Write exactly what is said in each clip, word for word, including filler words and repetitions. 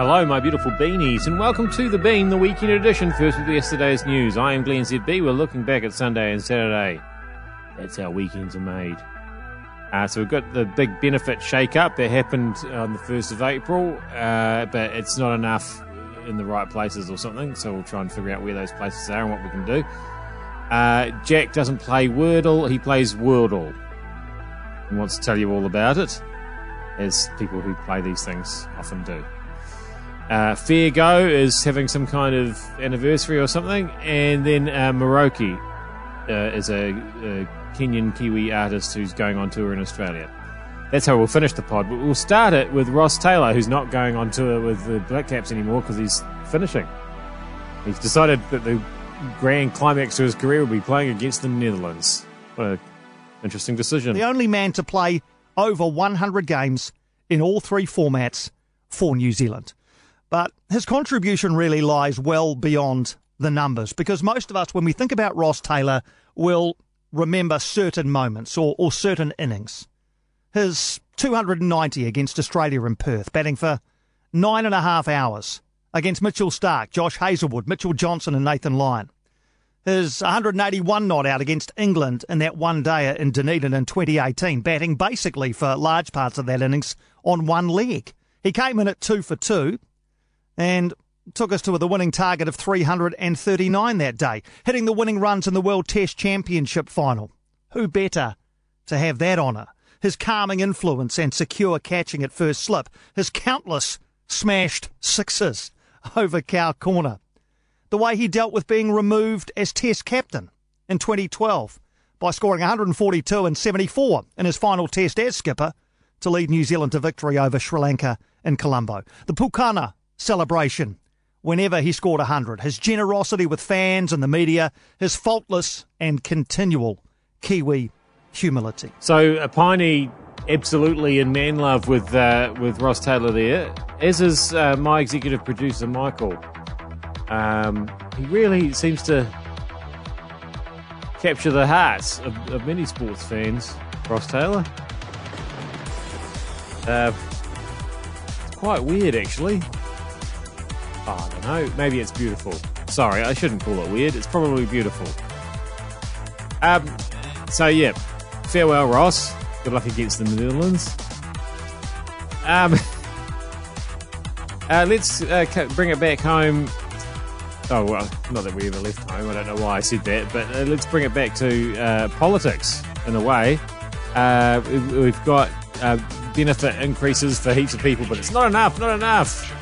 Hello, my beautiful beanies, and welcome to The Bean, the weekend edition, first with yesterday's news. I am Glenn Z B. We're looking back at Sunday and Saturday. That's how weekends are made. Uh, so we've got the big benefit shake-up that happened on the first of April, uh, but it's not enough in the right places or something, so we'll try and figure out where those places are and what we can do. Uh, Jack doesn't play Wordle, he plays Worldle, and wants to tell you all about it, as people who play these things often do. Uh, Fair Go is having some kind of anniversary or something, and then uh, Maroki uh, is a, a Kenyan Kiwi artist who's going on tour in Australia. That's how we'll finish the pod, but we'll start it with Ross Taylor, who's not going on tour with the Black Caps anymore because he's finishing. He's decided that the grand climax to his career will be playing against the Netherlands. What an interesting decision. The only man to play over one hundred games in all three formats for New Zealand. But his contribution really lies well beyond the numbers, because most of us, when we think about Ross Taylor, will remember certain moments or, or certain innings. His two hundred ninety against Australia in Perth, batting for nine and a half hours against Mitchell Stark, Josh Hazelwood, Mitchell Johnson and Nathan Lyon. His one hundred eighty-one not out against England in that one-dayer in Dunedin in twenty eighteen, batting basically for large parts of that innings on one leg. He came in at two for two. And took us to the winning target of three hundred thirty-nine that day, hitting the winning runs in the World Test Championship final. Who better to have that honour? His calming influence and secure catching at first slip, his countless smashed sixes over Cow Corner, the way he dealt with being removed as Test captain in twenty twelve by scoring one hundred forty-two and seventy-four in his final Test as skipper to lead New Zealand to victory over Sri Lanka in Colombo. The Pukana celebration whenever he scored one hundred, his generosity with fans and the media, his faultless and continual Kiwi humility. So a piney absolutely in man love with uh, with Ross Taylor there, as is uh, my executive producer Michael. Um, he really seems to capture the hearts of, of many sports fans, Ross Taylor. Uh, it's quite weird actually. Oh, I don't know, maybe it's beautiful. Sorry, I shouldn't call it weird. It's probably beautiful. Um, so yeah, farewell Ross. Good luck against the Netherlands. Um, uh, let's uh, bring it back home. Oh well, not that we ever left home. I don't know why I said that, but uh, let's bring it back to uh, politics in a way. Uh, we've got uh, benefit increases for heaps of people, but it's not enough. Not enough.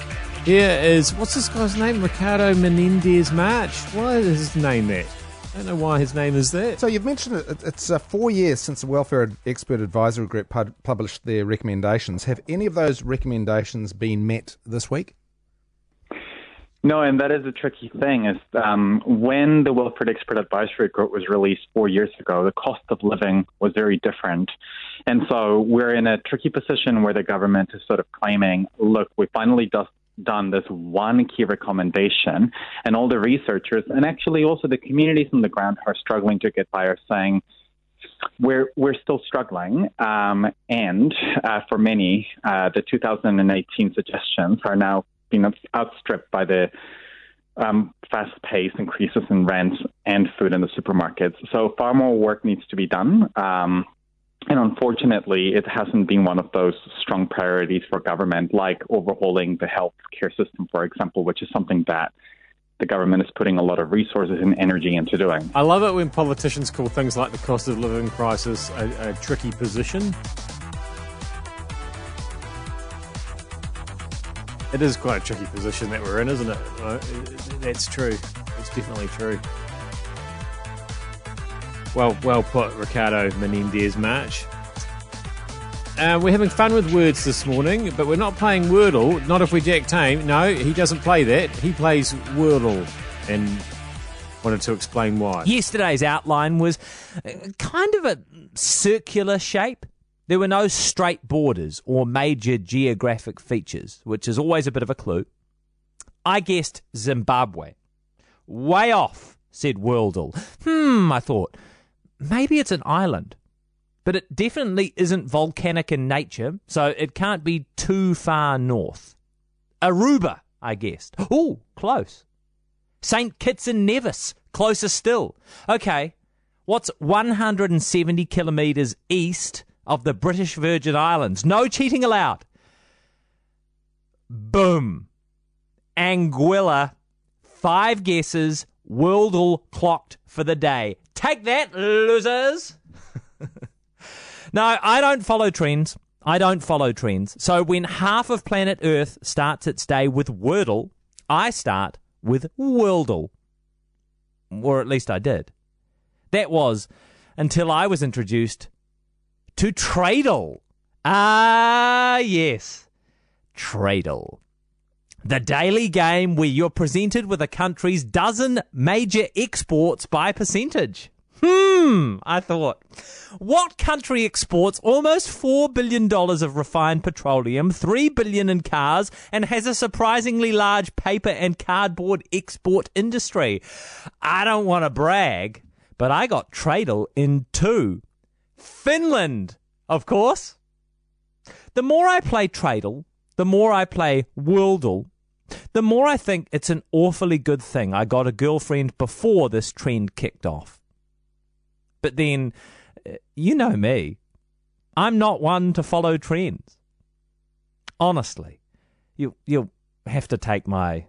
Here is, what's this guy's name? Ricardo Menendez March. Why is his name that? I don't know why his name is that. So you've mentioned it. It's uh, four years since the Welfare Expert Advisory Group pub- published their recommendations. Have any of those recommendations been met this week? No, and that is a tricky thing. Is um, when the Welfare Expert Advisory Group was released four years ago, the cost of living was very different. And so we're in a tricky position where the government is sort of claiming, look, we finally dusted done this one key recommendation, and all the researchers and actually also the communities on the ground who are struggling to get by are saying we're we're still struggling, um, and uh, for many uh, the two thousand eighteen suggestions are now being outstripped by the um, fast-paced increases in rents and food in the supermarkets. So far more work needs to be done, um, and unfortunately, it hasn't been one of those strong priorities for government, like overhauling the healthcare system, for example, which is something that the government is putting a lot of resources and energy into doing. I love it when politicians call things like the cost of living crisis a, a tricky position. It is quite a tricky position that we're in, isn't it? That's true. It's definitely true. Well, well put, Ricardo Menendez March. Uh, we're having fun with words this morning, but we're not playing Wordle, not if we're Jack Tame. No, he doesn't play that. He plays Wordle, and wanted to explain why. Yesterday's outline was kind of a circular shape. There were no straight borders or major geographic features, which is always a bit of a clue. I guessed Zimbabwe. Way off, said Worldle. Hmm, I thought. Maybe it's an island, but it definitely isn't volcanic in nature, so it can't be too far north. Aruba, I guessed. Ooh, close. Saint Kitts and Nevis, closer still. Okay, what's one hundred seventy kilometres east of the British Virgin Islands? No cheating allowed. Boom. Anguilla, five guesses. Worldle clocked for the day. Take that, losers. No, I don't follow trends. I don't follow trends. So when half of planet Earth starts its day with Wordle, I start with Worldle. Or at least I did. That was until I was introduced to Tradle. Ah, yes. Tradle. The daily game where you're presented with a country's dozen major exports by percentage. Hmm, I thought. What country exports almost four billion dollars of refined petroleum, three billion dollars in cars, and has a surprisingly large paper and cardboard export industry? I don't want to brag, but I got Tradle in two. Finland, of course. The more I play Tradle, the more I play Worldle, the more I think it's an awfully good thing I got a girlfriend before this trend kicked off. But then, you know me, I'm not one to follow trends. Honestly, you, you'll have to take my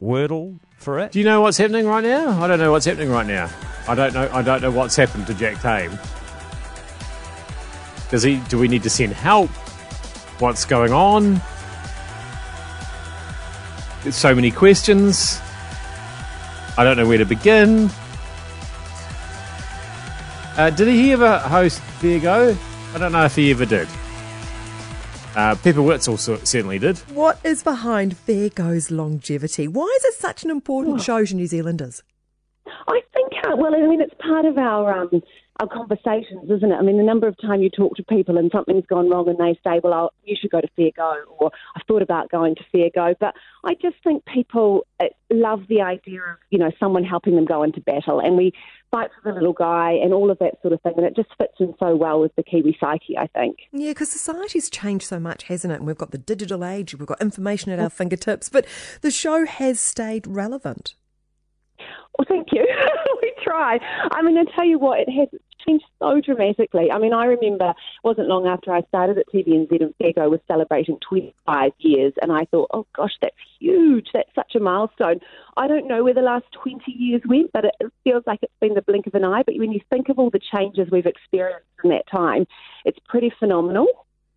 Wordle for it. Do you know what's happening right now? I don't know what's happening right now. I don't know. I don't know what's happened to Jack Tame. Does he? Do we need to send help? What's going on? There's so many questions. I don't know where to begin. Uh, did he ever host Fair Go? I don't know if he ever did. Uh, Pepper Witzel certainly did. What is behind Fair Go's longevity? Why is it such an important oh. show to New Zealanders? I think, uh, well, I mean, it's part of our um, our conversations, isn't it? I mean, the number of times you talk to people and something's gone wrong and they say, well, I'll, you should go to Fair Go, or I've thought about going to Fair Go. But I just think people love the idea of, you know, someone helping them go into battle. And we fight for the little guy and all of that sort of thing. And it just fits in so well with the Kiwi psyche, I think. Yeah, because society's changed so much, hasn't it? And we've got the digital age, we've got information at our fingertips, but the show has stayed relevant. Well, thank you. We try. I mean, I tell you what, it has changed so dramatically. I mean, I remember it wasn't long after I started at T V N Z and Fair Go was celebrating twenty-five years, and I thought, oh gosh, that's huge. That's such a milestone. I don't know where the last twenty years went, but it feels like it's been the blink of an eye. But when you think of all the changes we've experienced in that time, it's pretty phenomenal.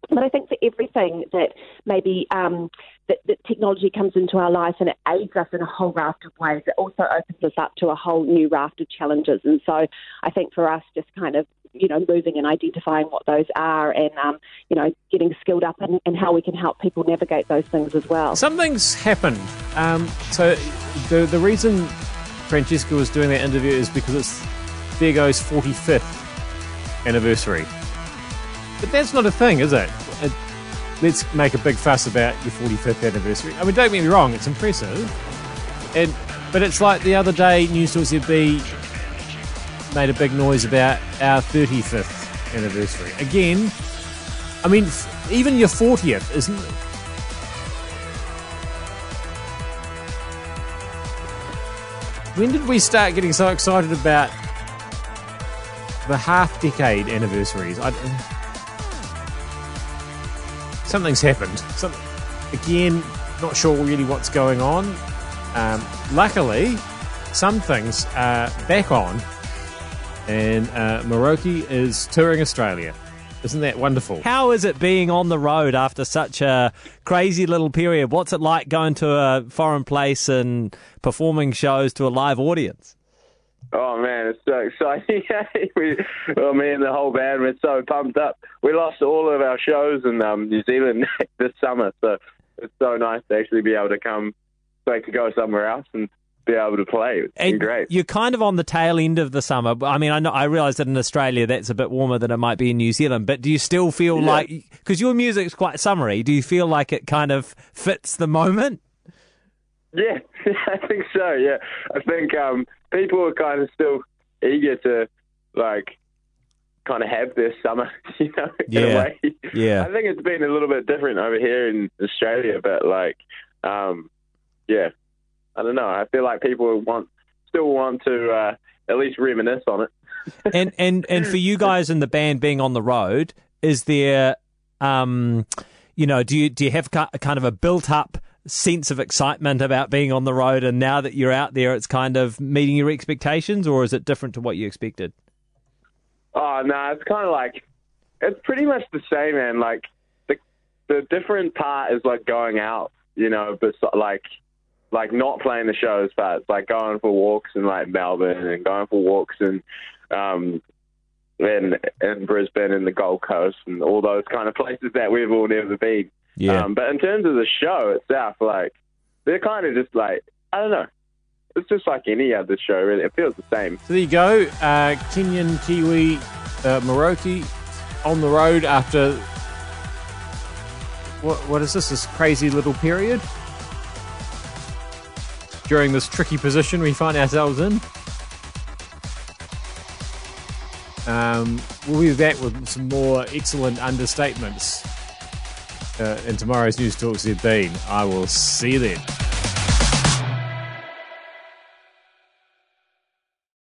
But I think for everything that maybe um, that, that technology comes into our life and it aids us in a whole raft of ways, it also opens us up to a whole new raft of challenges. And so I think for us, just kind of, you know, moving and identifying what those are and, um, you know, getting skilled up in, in how we can help people navigate those things as well. Something's happened. Um, so the, the reason Francesca was doing that interview is because it's Fair Go's forty-fifth anniversary. But that's not a thing, is it? it? Let's make a big fuss about your forty-fifth anniversary. I mean, don't get me wrong, it's impressive. And but it's like the other day, Newstalk Z B made a big noise about our thirty-fifth anniversary. Again, I mean, even your fortieth isn't it? When did we start getting so excited about the half-decade anniversaries? I Something's happened. Something, again, not sure really what's going on. Um, luckily, some things are back on, and uh, Maroki is touring Australia. Isn't that wonderful? How is it being on the road after such a crazy little period? What's it like going to a foreign place and performing shows to a live audience? Oh, man, it's so exciting. we, oh, me and the whole band, we're so pumped up. We lost all of our shows in um, New Zealand this summer, so it's so nice to actually be able to come, like, to go somewhere else and be able to play. It's been great. You're kind of on the tail end of the summer. I mean, I know, I realise that in Australia that's a bit warmer than it might be in New Zealand, but do you still feel yeah. like, because your music's quite summery, do you feel like it kind of fits the moment? Yeah, I think so, yeah. I think um, people are kind of still eager to, like, kind of have this summer, you know, yeah. in a way. Yeah. I think it's been a little bit different over here in Australia, but like, um, yeah, I don't know. I feel like people want still want to uh, at least reminisce on it. and, and and for you guys in the band being on the road, is there, um, you know, do you do you have a kind of a built up sense of excitement about being on the road, and now that you're out there, it's kind of meeting your expectations, or is it different to what you expected? Oh, no, nah, it's kind of like, it's pretty much the same, man. Like, the the different part is, like, going out, you know, but like, like not playing the shows part. It's like going for walks in, like, Melbourne and going for walks in, um, in, in Brisbane and the Gold Coast and all those kind of places that we've all never been. Yeah. Um, but in terms of the show itself, like, they're kind of just, like, I don't know. It's just like any other show, really. It feels the same. So there you go. Uh, Kenyan Kiwi uh, Maroki on the road after... What, what is this? This crazy little period? During this tricky position we find ourselves in. Um, we'll be back with some more excellent understatements uh, in tomorrow's Newstalk Z B. I will see you then.